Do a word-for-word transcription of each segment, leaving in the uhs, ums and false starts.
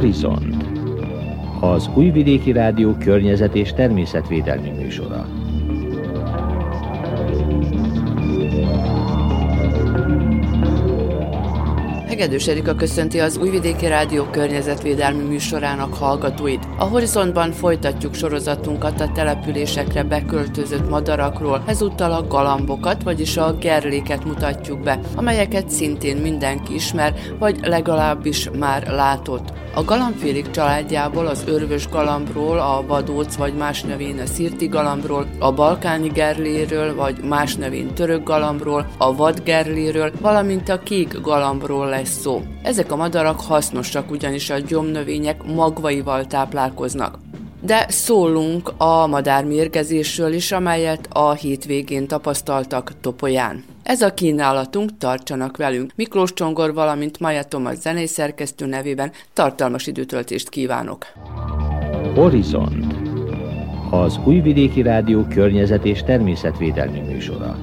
Horizont, az Újvidéki Rádió környezet- és természetvédelmi műsora. Hegedűs Erika köszönti az Újvidéki Rádió környezetvédelmi műsorának hallgatóit. A Horizontban folytatjuk sorozatunkat a településekre beköltözött madarakról, ezúttal a galambokat, vagyis a gerléket mutatjuk be, amelyeket szintén mindenki ismer, vagy legalábbis már látott. A galambfélék családjából az örvös galambról, a vadóc vagy más nevén a szirti galambról, a balkáni gerléről vagy más nevén török galambról, a vadgerléről, valamint a kék galambról lesz szó. Ezek a madarak hasznosak, ugyanis a gyomnövények magvaival táplálkoznak. De szólunk a madármérgezésről is, amelyet a hétvégén tapasztaltak Topolyán. Ez a kínálatunk, tartsanak velünk! Miklós Csongor, valamint Maja Tomasz zenészerkesztő nevében tartalmas időtöltést kívánok! Horizont, az Újvidéki Rádió környezet- és természetvédelmi műsora.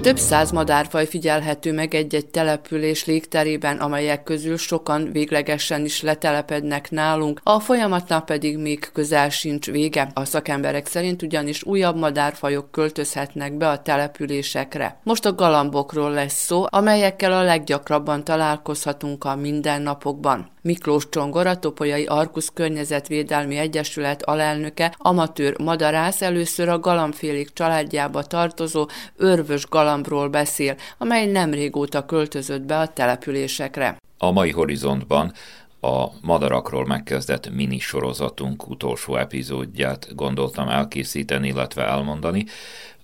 Több száz madárfaj figyelhető meg egy-egy település légterében, amelyek közül sokan véglegesen is letelepednek nálunk, a folyamatnak pedig még közel sincs vége. A szakemberek szerint ugyanis újabb madárfajok költözhetnek be a településekre. Most a galambokról lesz szó, amelyekkel a leggyakrabban találkozhatunk a mindennapokban. Miklós Csongor, a Topolyai Arkusz Környezetvédelmi Egyesület alelnöke, amatőr madarász, először a galambfélék családjába tartozó örvös galambról beszél, amely nem régóta költözött be a településekre. A mai Horizontban a madarakról megkezdett mini sorozatunk utolsó epizódját gondoltam elkészíteni, illetve elmondani.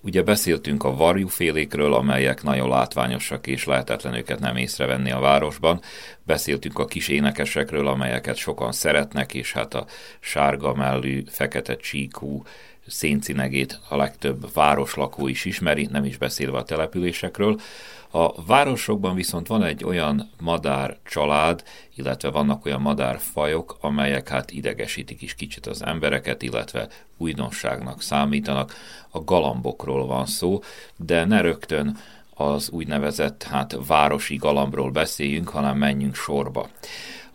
Ugye beszéltünk a varjúfélékről, amelyek nagyon látványosak és lehetetlen őket nem észrevenni a városban. Beszéltünk a kis énekesekről, amelyeket sokan szeretnek, és hát a sárga mellű, fekete csíkú széncinegét a legtöbb városlakó is ismeri, nem is beszélve a településekről. A városokban viszont van egy olyan madár család, illetve vannak olyan madárfajok, amelyek hát idegesítik is kicsit az embereket, illetve újdonságnak számítanak. A galambokról van szó, de ne rögtön az úgynevezett hát városi galambról beszéljünk, hanem menjünk sorba.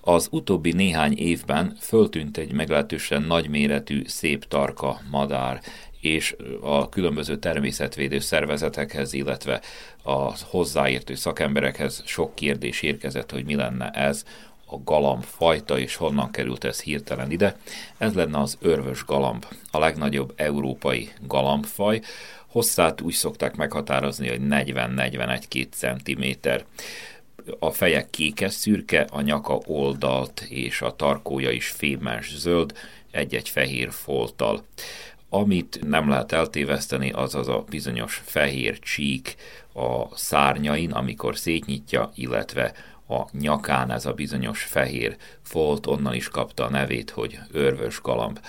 Az utóbbi néhány évben föltűnt egy meglehetősen nagyméretű, szép tarka madár, és a különböző természetvédő szervezetekhez, illetve a hozzáértő szakemberekhez sok kérdés érkezett, hogy mi lenne ez a galambfajta, és honnan került ez hirtelen ide. Ez lenne az örvös galamb, a legnagyobb európai galambfaj. Hosszát úgy szokták meghatározni, hogy negyven-negyvenegy-két centiméter. A feje kékes szürke, a nyaka oldalt, és a tarkója is fémes zöld, egy-egy fehér folttal. Amit nem lehet eltéveszteni, az az a bizonyos fehér csík a szárnyain, amikor szétnyitja, illetve a nyakán ez a bizonyos fehér folt, onnan is kapta a nevét, hogy örvös galamb.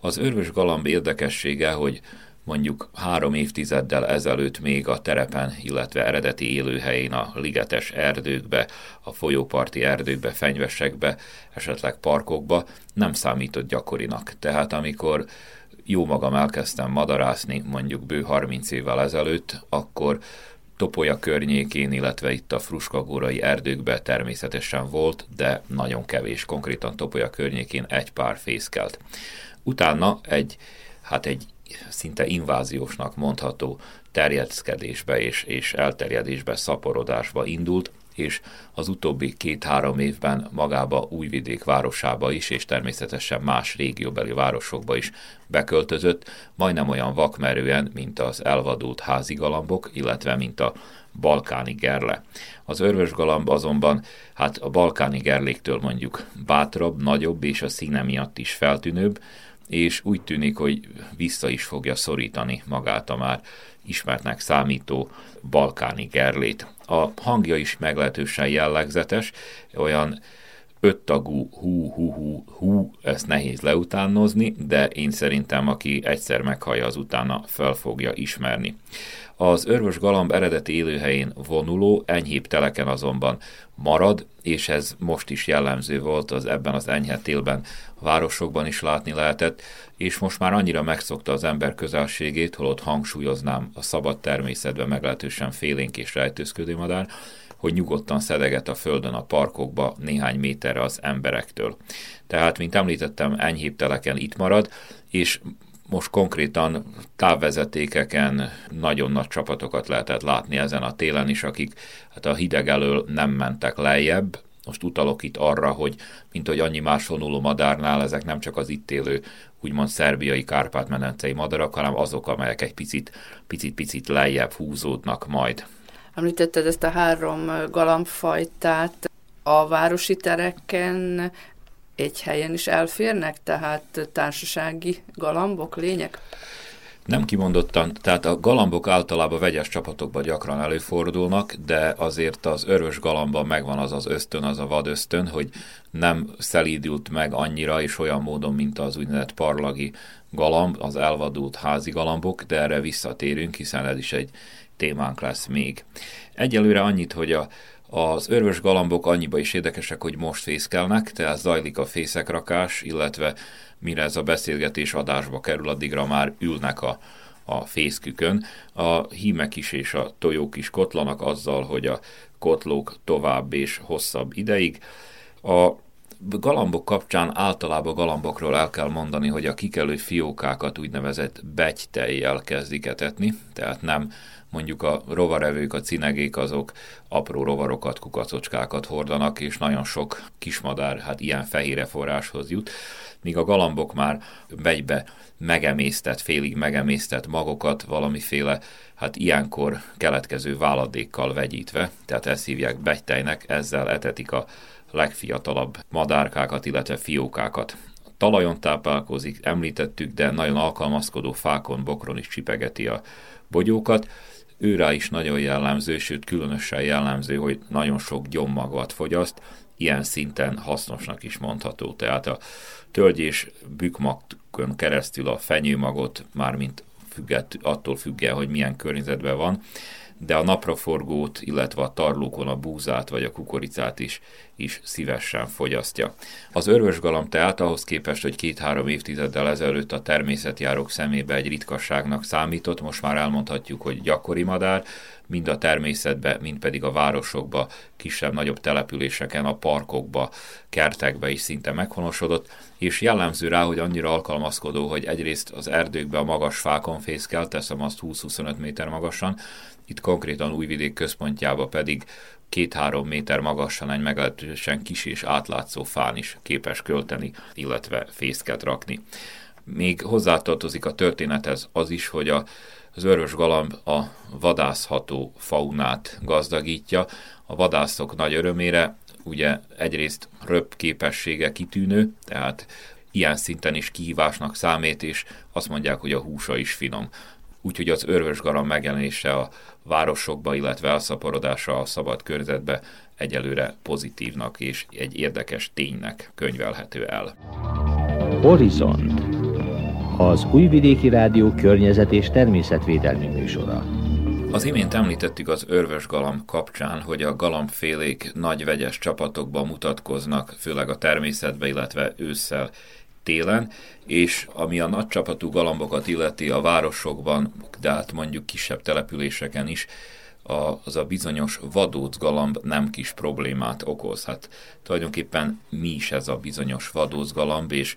Az örvös galamb érdekessége, hogy mondjuk három évtizeddel ezelőtt még a terepen, illetve eredeti élőhelyén, a ligetes erdőkbe, a folyóparti erdőkbe, fenyvesekbe, esetleg parkokba nem számított gyakorinak. Tehát amikor jó magam elkezdtem madarászni, mondjuk bő harminc évvel ezelőtt, akkor Topolya környékén, illetve itt a Fruskagórai erdőkben természetesen volt, de nagyon kevés, konkrétan Topolya környékén egy pár fészkelt. Utána egy, hát egy szinte inváziósnak mondható terjeszkedésbe és, és elterjedésbe, szaporodásba indult, és az utóbbi két-három évben magába Újvidék városába is, és természetesen más régióbeli városokba is beköltözött, majdnem olyan vakmerően, mint az elvadult házigalambok, illetve mint a balkáni gerle. Az örvös galamb azonban hát a balkáni gerléktől mondjuk bátrabb, nagyobb, és a színe miatt is feltűnőbb, és úgy tűnik, hogy vissza is fogja szorítani magát a már ismertnek számító balkáni gerlét. A hangja is meglehetősen jellegzetes, olyan öttagú hú-hú-hú-hú, ezt nehéz leutánozni, de én szerintem, aki egyszer meghallja, az utána fel fogja ismerni. Az örvös galamb eredeti élőhelyén vonuló, enyhébb teleken azonban marad, és ez most is jellemző volt, az ebben az enyhe télben városokban is látni lehetett, és most már annyira megszokta az ember közelségét, holott hangsúlyoznám, a szabad természetben meglehetősen félénk és rejtőzködő madár, hogy nyugodtan szedeget a földön a parkokba néhány méterre az emberektől. Tehát, mint említettem, enyhébb teleken itt marad, és most konkrétan távvezetékeken nagyon nagy csapatokat lehetett látni ezen a télen is, akik hát a hideg elől nem mentek lejjebb. Most utalok itt arra, hogy mint hogy annyi más vonuló madárnál, ezek nem csak az itt élő, úgymond szerbiai, kárpát-medencei madarak, hanem azok, amelyek egy picit-picit lejjebb húzódnak majd. Említetted ezt a három galambfajtát, a városi tereken egy helyen is elférnek, tehát társasági galambok, lények? Nem kimondottan, tehát a galambok általában vegyes csapatokban gyakran előfordulnak, de azért az örös galambban megvan az az ösztön, az a vad ösztön, hogy nem szelídült meg annyira és olyan módon, mint az úgynevezett parlagi galamb, az elvadult házi galambok, de erre visszatérünk, hiszen ez is egy témánk lesz még. Egyelőre annyit, hogy a Az örvös galambok annyiba is érdekesek, hogy most fészkelnek, tehát zajlik a fészekrakás, illetve mire ez a beszélgetés adásba kerül, addigra már ülnek a, a fészkükön. A hímek is és a tojók is kotlanak azzal, hogy a kotlók tovább és hosszabb ideig. A galambok kapcsán általában galambokról el kell mondani, hogy a kikelő fiókákat úgynevezett betytejjel kezdik etetni, tehát nem mondjuk a rovarevők, a cinegék, azok apró rovarokat, kukacocskákat hordanak, és nagyon sok kismadár hát ilyen fehérre forráshoz jut, míg a galambok már vegybe megemésztett, félig megemésztett magokat valamiféle, hát ilyenkor keletkező váladékkal vegyítve, tehát ezt hívják betytejnek, ezzel etetik a legfiatalabb madárkákat, illetve fiókákat. Talajon táplálkozik, említettük, de nagyon alkalmazkodó fákon, bokron is csipegeti a bogyókat. Őrá is nagyon jellemző, sőt különösen jellemző, hogy nagyon sok gyommagot fogyaszt, ilyen szinten hasznosnak is mondható. Tehát a tölgy és bükkmagon keresztül a fenyőmagot, mármint függet, attól függően, hogy milyen környezetben van, de a napraforgót, illetve a tarlókon a búzát vagy a kukoricát is, is szívesen fogyasztja. Az örvös galamb tehát ahhoz képest, hogy két-három évtizeddel ezelőtt a természetjárók szemébe egy ritkasságnak számított, most már elmondhatjuk, hogy gyakori madár, mind a természetbe, mind pedig a városokba, kisebb-nagyobb településeken, a parkokba, kertekbe is szinte meghonosodott, és jellemző rá, hogy annyira alkalmazkodó, hogy egyrészt az erdőkbe a magas fákon fészkel, teszem azt húsz-huszonöt méter magasan, itt konkrétan Újvidék központjába pedig két-három méter magasan egy meglehetősen kis és átlátszó fán is képes költeni, illetve fészket rakni. Még hozzátartozik a történethez az is, hogy a Az örvös galamb a vadászható faunát gazdagítja. A vadászok nagy örömére ugye egyrészt röpp képessége kitűnő, tehát ilyen szinten is kihívásnak számít, és azt mondják, hogy a húsa is finom. Úgyhogy az örvös galamb megjelenése a városokba, illetve elszaporodása a szabad körzetbe egyelőre pozitívnak és egy érdekes ténynek könyvelhető el. Horizont. Az Újvidéki Rádió környezet- és természetvédelmi műsora. Az imént említettük az örvös galamb kapcsán, hogy a galambfélék nagy vegyes csapatokban mutatkoznak, főleg a természetben, illetve ősszel, télen, és ami a nagy csapatú galambokat illeti a városokban, de hát mondjuk kisebb településeken is, az a bizonyos vadóc galamb nem kis problémát okoz. Hát tulajdonképpen mi is ez a bizonyos vadóc galamb, és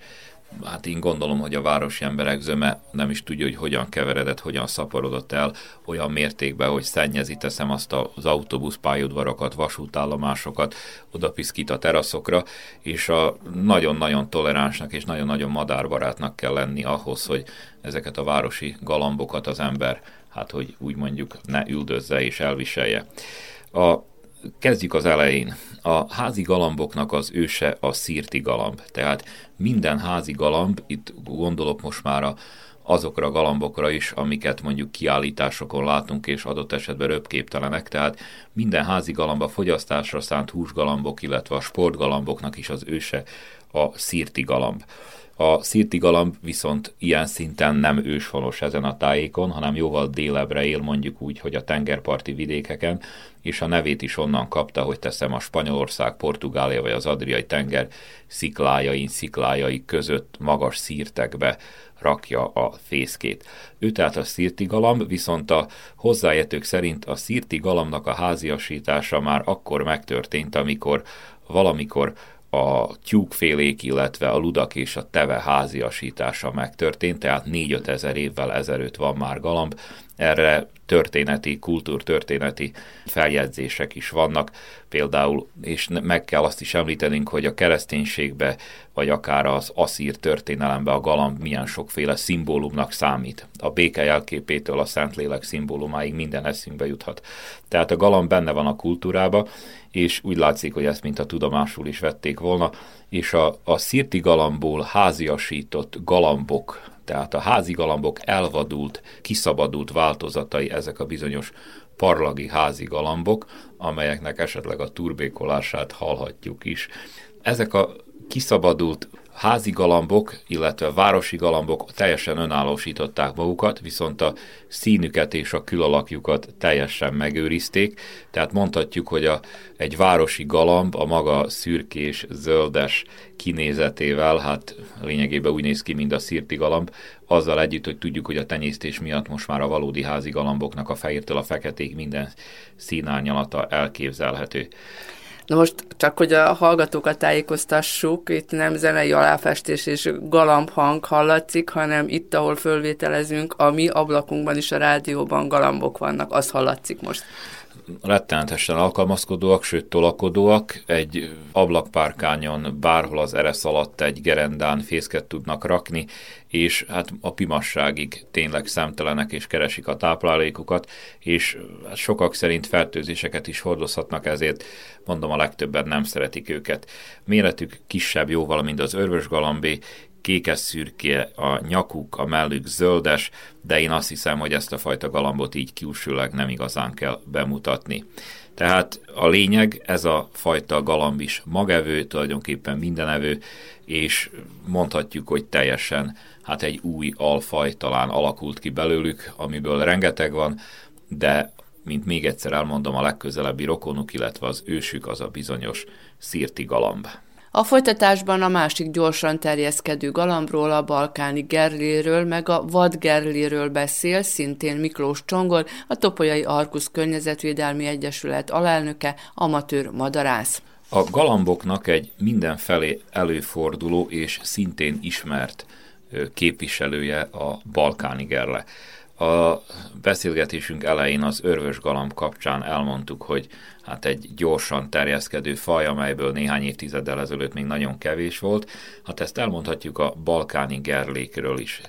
hát én gondolom, hogy a városi emberek zöme nem is tudja, hogy hogyan keveredett, hogyan szaporodott el olyan mértékben, hogy szennyezi, teszem azt az autóbuszpályaudvarokat, vasútállomásokat, odapiszkít a teraszokra, és a nagyon-nagyon toleránsnak és nagyon-nagyon madárbarátnak kell lenni ahhoz, hogy ezeket a városi galambokat az ember, hát hogy úgy mondjuk, ne üldözze és elviselje. A Kezdjük az elején. A házi galamboknak az őse a szirti galamb, tehát minden házi galamb, itt gondolok most már azokra a galambokra is, amiket mondjuk kiállításokon látunk, és adott esetben röpképtelenek, tehát minden házi galamb a fogyasztásra szánt húsgalambok, illetve a sportgalamboknak is az őse a szirti galamb. A szirtigalamb viszont ilyen szinten nem őshonos ezen a tájékon, hanem jóval délebbre él, mondjuk úgy, hogy a tengerparti vidékeken, és a nevét is onnan kapta, hogy teszem a Spanyolország, Portugália vagy az Adriai tenger sziklájain, sziklájai között magas szírtekbe rakja a fészkét. Ő tehát a szirtigalamb, viszont a hozzáértők szerint a szirtigalambnak a háziasítása már akkor megtörtént, amikor valamikor a tyúkfélék, illetve a ludak és a teve háziasítása megtörtént, tehát négy-öt ezer évvel ezelőtt van már galamb. Erre történeti, kultúrtörténeti feljegyzések is vannak, például, és meg kell azt is említenünk, hogy a kereszténységbe, vagy akár az asszír történelembe a galamb milyen sokféle szimbólumnak számít. A béke jelképétől a Szentlélek szimbólumáig minden eszünkbe juthat. Tehát a galamb benne van a kultúrába, és úgy látszik, hogy ezt mint a tudomásul is vették volna, és a, a szirtigalambból háziasított galambok, tehát a házigalambok elvadult, kiszabadult változatai ezek a bizonyos parlagi házigalambok, amelyeknek esetleg a turbékolását hallhatjuk is. Ezek a kiszabadult házigalambok, illetve városi galambok teljesen önállósították magukat, viszont a színüket és a külalakjukat teljesen megőrizték, tehát mondhatjuk, hogy a, egy városi galamb a maga szürkés, zöldes kinézetével, hát lényegében úgy néz ki, mint a szirtigalamb, azzal együtt, hogy tudjuk, hogy a tenyésztés miatt most már a valódi házigalamboknak a fehértől a feketék minden színárnyalata elképzelhető. Na most csak, hogy a hallgatókat tájékoztassuk, itt nem zenei aláfestés és galambhang hallatszik, hanem itt, ahol fölvételezünk, a mi ablakunkban is a rádióban galambok vannak, az hallatszik most. Rettenetesen alkalmazkodóak, sőt tolakodóak, egy ablakpárkányon bárhol az eresz alatt egy gerendán fészket tudnak rakni, és hát a pimasságig tényleg szemtelenek, és keresik a táplálékukat, és sokak szerint fertőzéseket is hordozhatnak, ezért mondom, a legtöbben nem szeretik őket. Méretük kisebb jóval, mint az örvös galambé, kékes szürke a nyakuk, a mellük zöldes, de én azt hiszem, hogy ezt a fajta galambot így külsőleg nem igazán kell bemutatni. Tehát a lényeg, ez a fajta galamb is magevő, tulajdonképpen mindenevő, és mondhatjuk, hogy teljesen hát egy új alfaj talán alakult ki belőlük, amiből rengeteg van, de mint még egyszer elmondom, a legközelebbi rokonuk, illetve az ősük az a bizonyos szirtigalamb. A folytatásban a másik gyorsan terjeszkedő galambról, a balkáni gerléről, meg a vadgerléről beszél szintén Miklós Csongor, a Topolyai Arkusz Környezetvédelmi Egyesület alelnöke, amatőr madarász. A galamboknak egy mindenfelé előforduló és szintén ismert képviselője a balkáni gerle. A beszélgetésünk elején az örvös galamb kapcsán elmondtuk, hogy hát egy gyorsan terjeszkedő faj, amelyből néhány évtizeddel ezelőtt még nagyon kevés volt. Hát ezt elmondhatjuk a balkáni gerlékről is.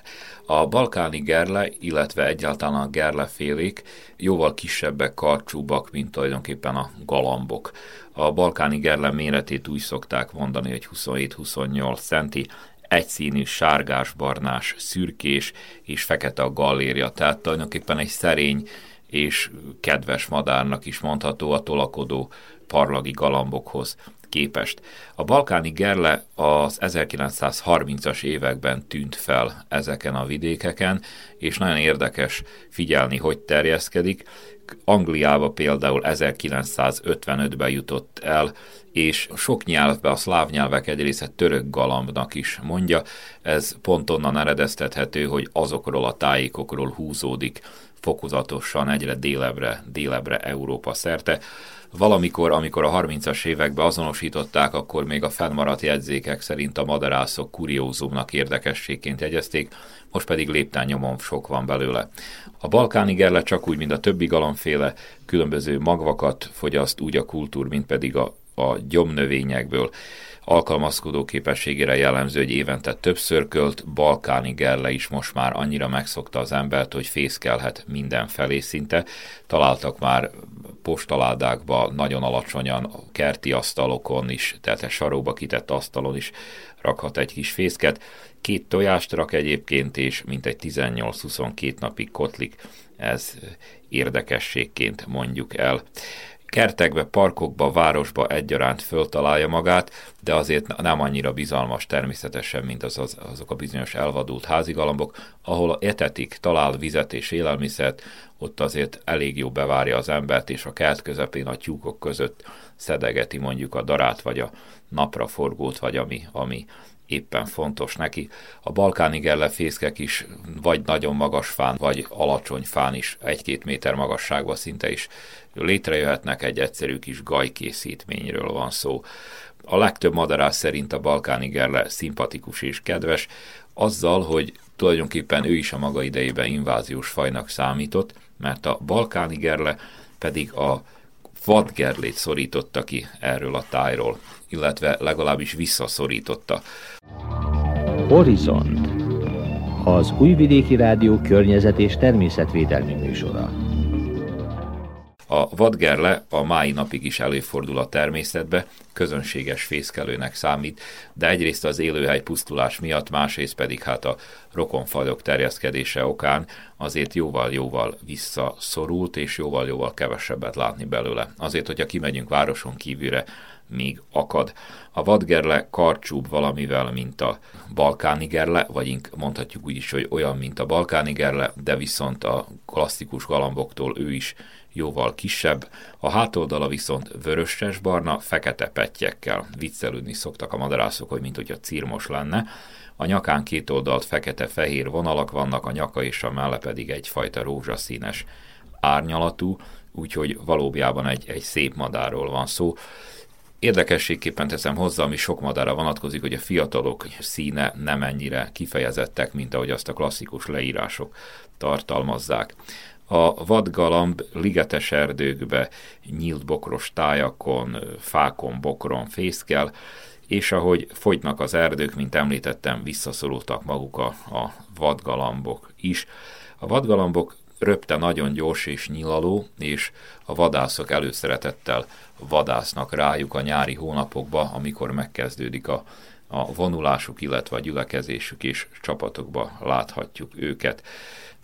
A balkáni gerle, illetve egyáltalán a gerlefélék jóval kisebbek, karcsúbbak, mint tulajdonképpen a galambok. A balkáni gerle méretét úgy szokták mondani, hogy huszonhét-huszonnyolc centi, egyszínű, sárgás-barnás, szürkés és fekete a gallérja, tehát tulajdonképpen egy szerény és kedves madárnak is mondható a tolakodó parlagi galambokhoz képest. A balkáni gerle az ezerkilencszázharmincas években tűnt fel ezeken a vidékeken, és nagyon érdekes figyelni, hogy terjeszkedik. Angliába például ezerkilencszázötvenötben jutott el, és sok nyelvben, a szláv nyelvek egy része török galambnak is mondja. Ez pont onnan eredeztethető, hogy azokról a tájékokról húzódik fokozatosan egyre délebre, délebre Európa szerte. Valamikor, amikor a harmincas években azonosították, akkor még a fennmaradt jegyzékek szerint a madarászok kuriózumnak, érdekességként jegyezték, most pedig léptánnyomon sok van belőle. A balkáni gerle csak úgy, mint a többi galambféle, különböző magvakat fogyaszt, úgy a kultúr, mint pedig a, a gyomnövényekből. Alkalmazkodó képességére jellemző, hogy évente többször költ, balkáni gerle is most már annyira megszokta az embert, hogy fészkelhet mindenfelé szinte. Találtak már postaládákba, nagyon alacsonyan, kerti asztalokon is, tehát egy saróba kitett asztalon is rakhat egy kis fészket. Két tojást rak egyébként, és mintegy tizennyolc-huszonkettő napig kotlik. Ez érdekességként mondjuk el. Kertekbe, parkokba, városba egyaránt föltalálja magát, de azért nem annyira bizalmas természetesen, mint az, az, azok a bizonyos elvadult házigalambok, ahol etetik, talál vizet és élelmiszert, ott azért elég jó bevárja az embert, és a kert közepén a tyúkok között szedegeti mondjuk a darát, vagy a napraforgót, vagy ami, ami éppen fontos neki. A balkánigerle fészkek is vagy nagyon magas fán, vagy alacsony fán is, egy-két méter magasságban szinte is létrejöhetnek, egy egyszerű kis gajkészítményről van szó. A legtöbb madarász szerint a balkánigerle szimpatikus és kedves, azzal, hogy tulajdonképpen ő is a maga idejében inváziós fajnak számított, mert a balkánigerle pedig a vadgerlét szorította ki erről a tájról, illetve legalábbis visszaszorította. Horizont, az Újvidéki Rádió környezet- és természetvédelmi műsora. A vadgerle a mai napig is előfordul a természetbe, közönséges fészkelőnek számít, de egyrészt az élőhely pusztulás miatt, másrészt pedig hát a rokonfajok terjeszkedése okán azért jóval-jóval visszaszorult, és jóval-jóval kevesebbet látni belőle. Azért, hogyha kimegyünk városon kívülre, még akad. A vadgerle karcsúbb valamivel, mint a balkánigerle, vagy mondhatjuk úgy is, hogy olyan, mint a balkánigerle, de viszont a klasszikus galamboktól ő is jóval kisebb. A hátoldala viszont vöröses-barna, fekete pettyekkel. Viccelődni szoktak a madarászok, hogy mint hogyha cirmos lenne. A nyakán két oldalt fekete-fehér vonalak vannak, a nyaka és a melle pedig egyfajta rózsaszínes árnyalatú, úgyhogy valójában egy, egy szép madárról van szó. Érdekességképpen teszem hozzá, ami sok madára vonatkozik, hogy a fiatalok színe nem ennyire kifejezettek, mint ahogy azt a klasszikus leírások tartalmazzák. A vadgalamb ligetes erdőkbe, nyílt bokros tájakon, fákon, bokron fészkel, és ahogy fogynak az erdők, mint említettem, visszaszorultak maguk a, a vadgalambok is. A vadgalambok röpte nagyon gyors és nyilaló, és a vadászok előszeretettel vadásznak rájuk a nyári hónapokba, amikor megkezdődik a, a vonulásuk, illetve a gyülekezésük, és csapatokba láthatjuk őket.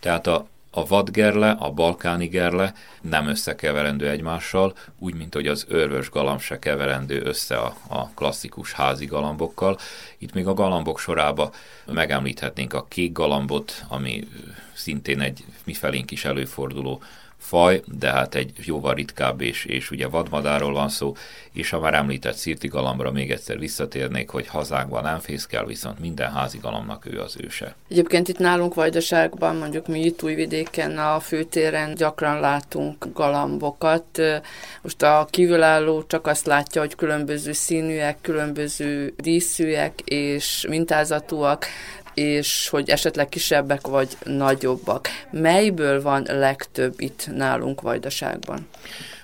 Tehát a A vadgerle, a balkánigerle nem összekeverendő egymással, úgy, mint hogy az örvös galamb se keverendő össze a, a klasszikus házi galambokkal. Itt még a galambok sorába megemlíthetnénk a kék galambot, ami szintén egy mifelénk is előforduló faj, de hát egy jóval ritkább, és, és ugye vadmadárról van szó, és a már említett szirti galambra még egyszer visszatérnék, hogy hazánkban nem fészkel, viszont minden házi galambnak ő az őse. Egyébként itt nálunk Vajdaságban, mondjuk mi itt Újvidéken a főtéren gyakran látunk galambokat. Most a kívülálló csak azt látja, hogy különböző színűek, különböző díszűek és mintázatúak, és hogy esetleg kisebbek vagy nagyobbak. Melyből van legtöbb itt nálunk Vajdaságban?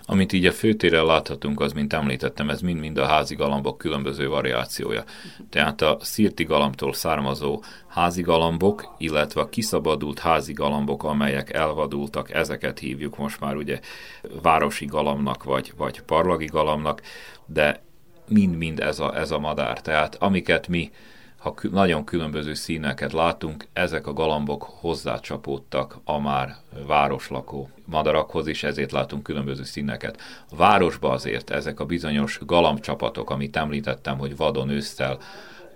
Amit így a főtéren láthatunk, az, mint említettem, ez mind-mind a házi galambok különböző variációja. Tehát a szirti galambtól származó házi galambok, illetve a kiszabadult házi galambok, amelyek elvadultak, ezeket hívjuk most már ugye városi galambnak, vagy, vagy parlagi galambnak, de mind-mind ez a, ez a madár. Tehát amiket mi ha nagyon különböző színeket látunk, ezek a galambok hozzácsapódtak a már városlakó madarakhoz, és ezért látunk különböző színeket. A városba azért ezek a bizonyos galambcsapatok, amit említettem, hogy vadon ősszel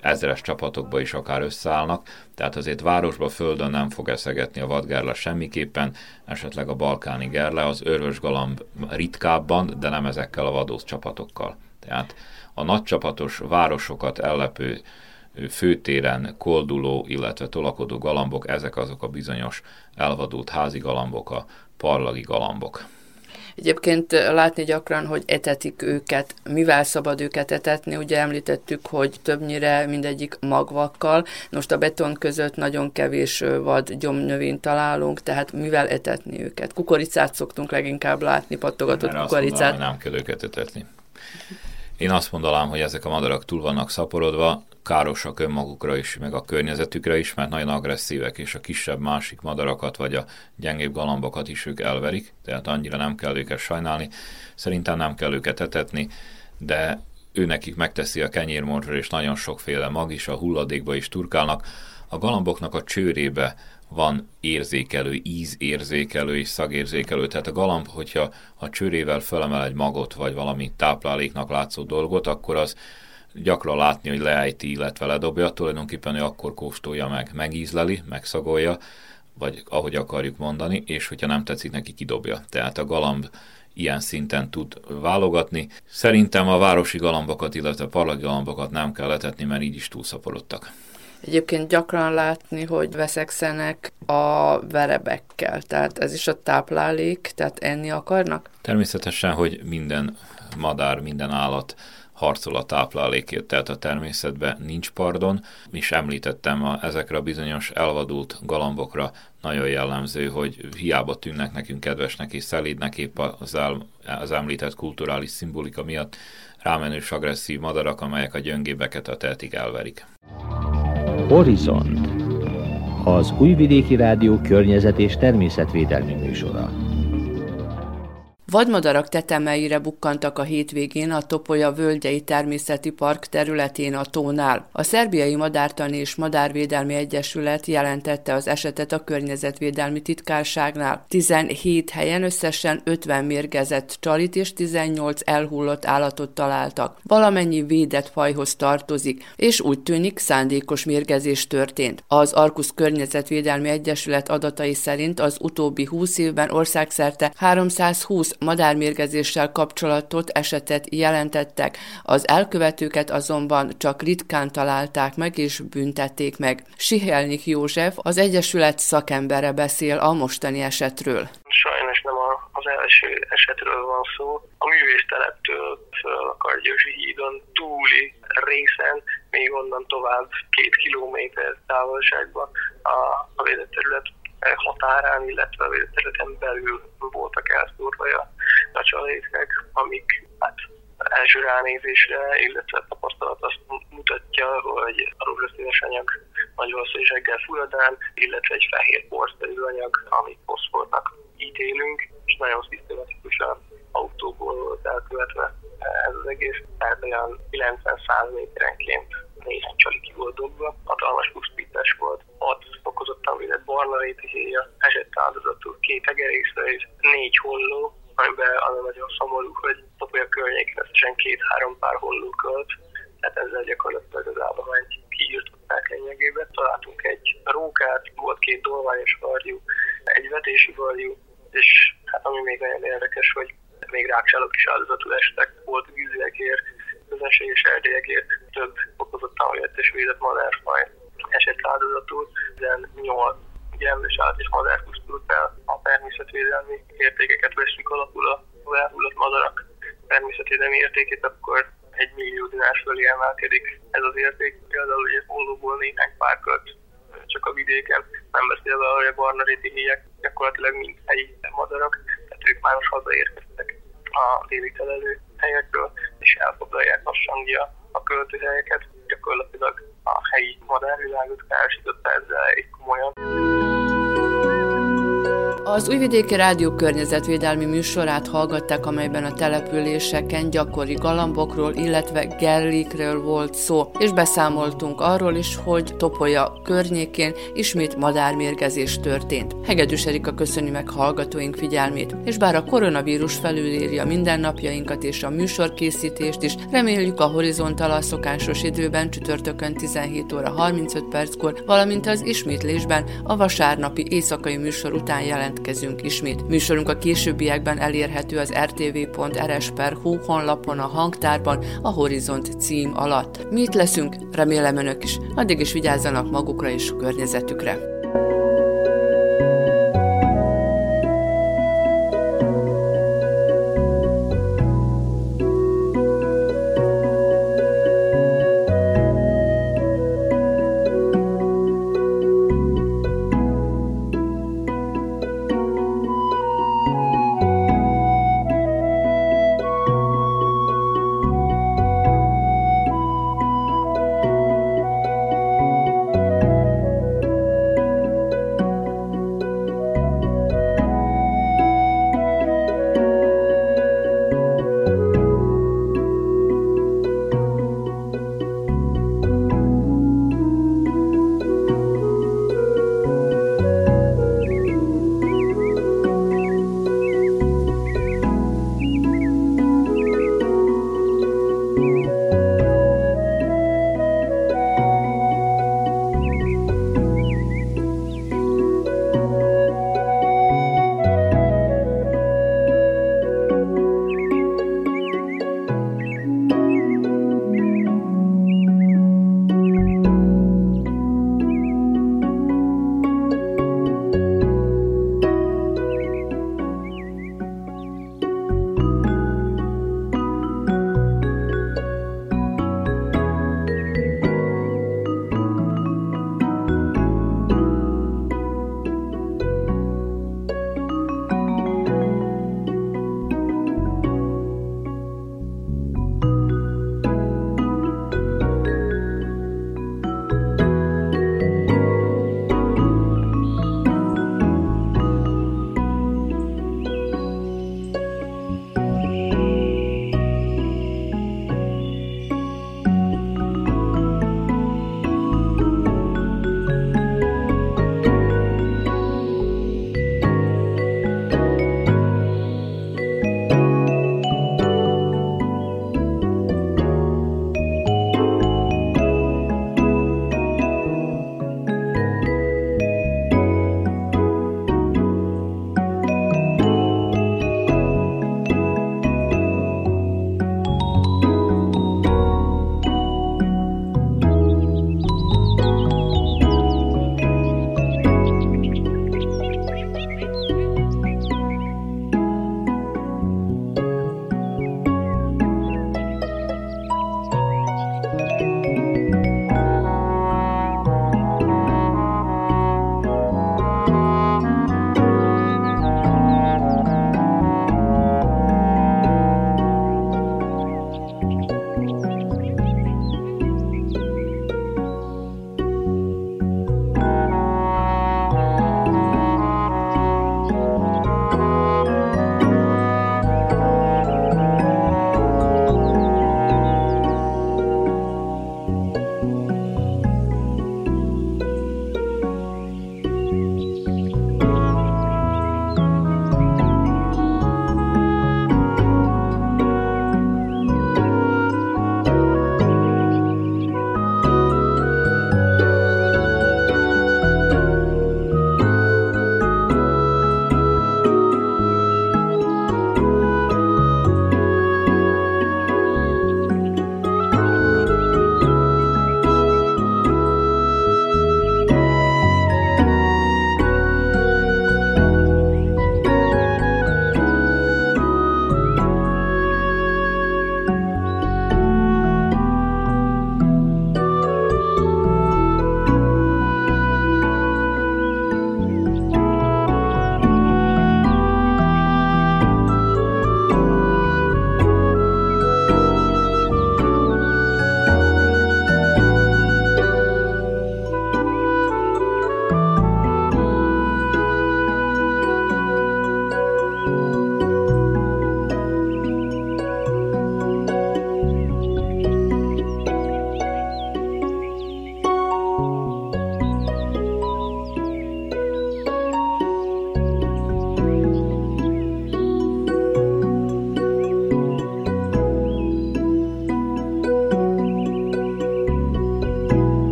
ezeres csapatokba is akár összeállnak, tehát azért városba, földön nem fog eszegetni a vadgerle semmiképpen, esetleg a balkáni gerle, az örvös galamb ritkábban, de nem ezekkel a vadós csapatokkal. Tehát a nagycsapatos városokat ellepő főtéren kolduló, illetve tolakodó galambok, ezek azok a bizonyos elvadult házi galambok, a parlagi galambok. Egyébként látni gyakran, hogy etetik őket, mivel szabad őket etetni, ugye említettük, hogy többnyire mindegyik magvakkal, most a beton között nagyon kevés vad gyomnövényt találunk, tehát mivel etetni őket? Kukoricát szoktunk leginkább látni, pattogatott Mert kukoricát. Mondanám, nem kell őket etetni. Én azt mondanám, hogy ezek a madarak túl vannak szaporodva, károsak önmagukra is, meg a környezetükre is, mert nagyon agresszívek, és a kisebb másik madarakat, vagy a gyengébb galambokat is ők elverik, tehát annyira nem kell őket sajnálni. Szerintem nem kell őket etetni, de őnekik megteszi a kenyérmorzsra, és nagyon sokféle mag is, a hulladékba is turkálnak. A galamboknak a csőrébe van érzékelő, ízérzékelő és szagérzékelő. Tehát a galamb, hogyha a csőrével fölemel egy magot, vagy valami tápláléknak látszó dolgot, akkor az gyakran látni, hogy leejti, illetve ledobja, tulajdonképpen ő akkor kóstolja meg, megízleli, megszagolja, vagy ahogy akarjuk mondani, és hogyha nem tetszik neki, kidobja. Tehát a galamb ilyen szinten tud válogatni. Szerintem a városi galambokat, illetve parlagi galambokat nem kell letetni, mert így is túlszaporodtak. Egyébként gyakran látni, hogy veszekszenek a verebekkel, tehát ez is a táplálék, tehát enni akarnak? Természetesen, hogy minden madár, minden állat harcol a táplálékért, tehát a természetben nincs pardon, és említettem a, ezekre a bizonyos elvadult galambokra nagyon jellemző, hogy hiába tűnnek nekünk kedvesnek és szelídnek épp az, el, az említett kulturális szimbolika miatt rámenős agresszív madarak, amelyek a gyöngébeket a tehetig elverik. Horizont, az Újvidéki Rádió környezet és természetvédelmi műsora. Vadmadarak tetemeire bukkantak a hétvégén a Topolya Völgyei Természeti Park területén a tónál. A Szerbiai Madártani és Madárvédelmi Egyesület jelentette az esetet a Környezetvédelmi Titkárságnál. tizenhét helyen összesen ötven mérgezett csalit és tizennyolc elhullott állatot találtak. Valamennyi védett fajhoz tartozik, és úgy tűnik, szándékos mérgezés történt. Az Arkusz Környezetvédelmi Egyesület adatai szerint az utóbbi húsz évben országszerte háromszázhúsz madármérgezéssel kapcsolatot esetet jelentettek, az elkövetőket azonban csak ritkán találták meg és büntették meg. Sihelnik József, az Egyesület szakembere beszél a mostani esetről. Sajnos nem az első esetről van szó. A művészteleptől föl a Kargyősi hídon túli részen, még onnan tovább két kilométer távolságban a védett terület határán, illetve a területen belül voltak elszúrva a nacsalrészek, amik hát első ránézésre, illetve tapasztalat azt mutatja, hogy a rózsaszínes anyag nagy valószínűséggel fulladán, illetve egy fehér porszerű anyag, amit foszfornak ítélünk, és nagyon szisztematikusan autóból volt elkövetve ez az egész, tehát olyan kilencven-száz méterenként néhány csali ki volt dobva, hatalmas pusztítás volt, hat fokozottan védett barna rétihéja, esett áldozatul két egerészre és négy holló, amiben az a nagyon szomorú, hogy Topolya környékén összesen két-három pár holló költ, tehát ezzel gyakorlatilag az állományt kiírtották lényegében. Találtunk egy rókát, volt két dolványos varjú, egy vetési varjú, és hát ami még nagyon érdekes, hogy még rákcsálok is áldozatul estek, volt víziekért, közönséges erdélyekért, több fokozottan védett és védett madárfaj esett áldozatul, tizennyolc gyermes állat és madárpusztultnál a természetvédelmi értékeket veszünk alapul a elhullott madarak természetvédelmi értékét, akkor egy millió dinár fölé emelkedik ez az érték, például ugye hollóból néhány pár költ csak a vidéken, nem beszélve, hogy a barna réti héjek gyakorlatilag mind helyi madarak, tehát ők már most hazaérkeztek a déli telelő helyekről, és elfoglalják lassangia a költőhelyeket, gyakorlatilag a helyi madárvilágot károsította ezzel egy komolyan. Az Újvidéki Rádió környezetvédelmi műsorát hallgatták, amelyben a településeken gyakori galambokról, illetve gerlékről volt szó, és beszámoltunk arról is, hogy Topolya környékén ismét madármérgezés történt. Hegedűs Erika köszöni meg hallgatóink figyelmét, és bár a koronavírus felülírja mindennapjainkat és a műsorkészítést is, reméljük a Horizonttal a szokásos időben csütörtökön tizenhét óra harmincöt perckor, valamint az ismétlésben a vasárnapi éjszakai műsor után jelent kezünk ismét. Műsorunk a későbbiekben elérhető az er té vé pont er es pont hú honlapon, a hangtárban, a Horizont cím alatt. Mi itt leszünk, remélem önök is. Addig is vigyázzanak magukra és környezetükre.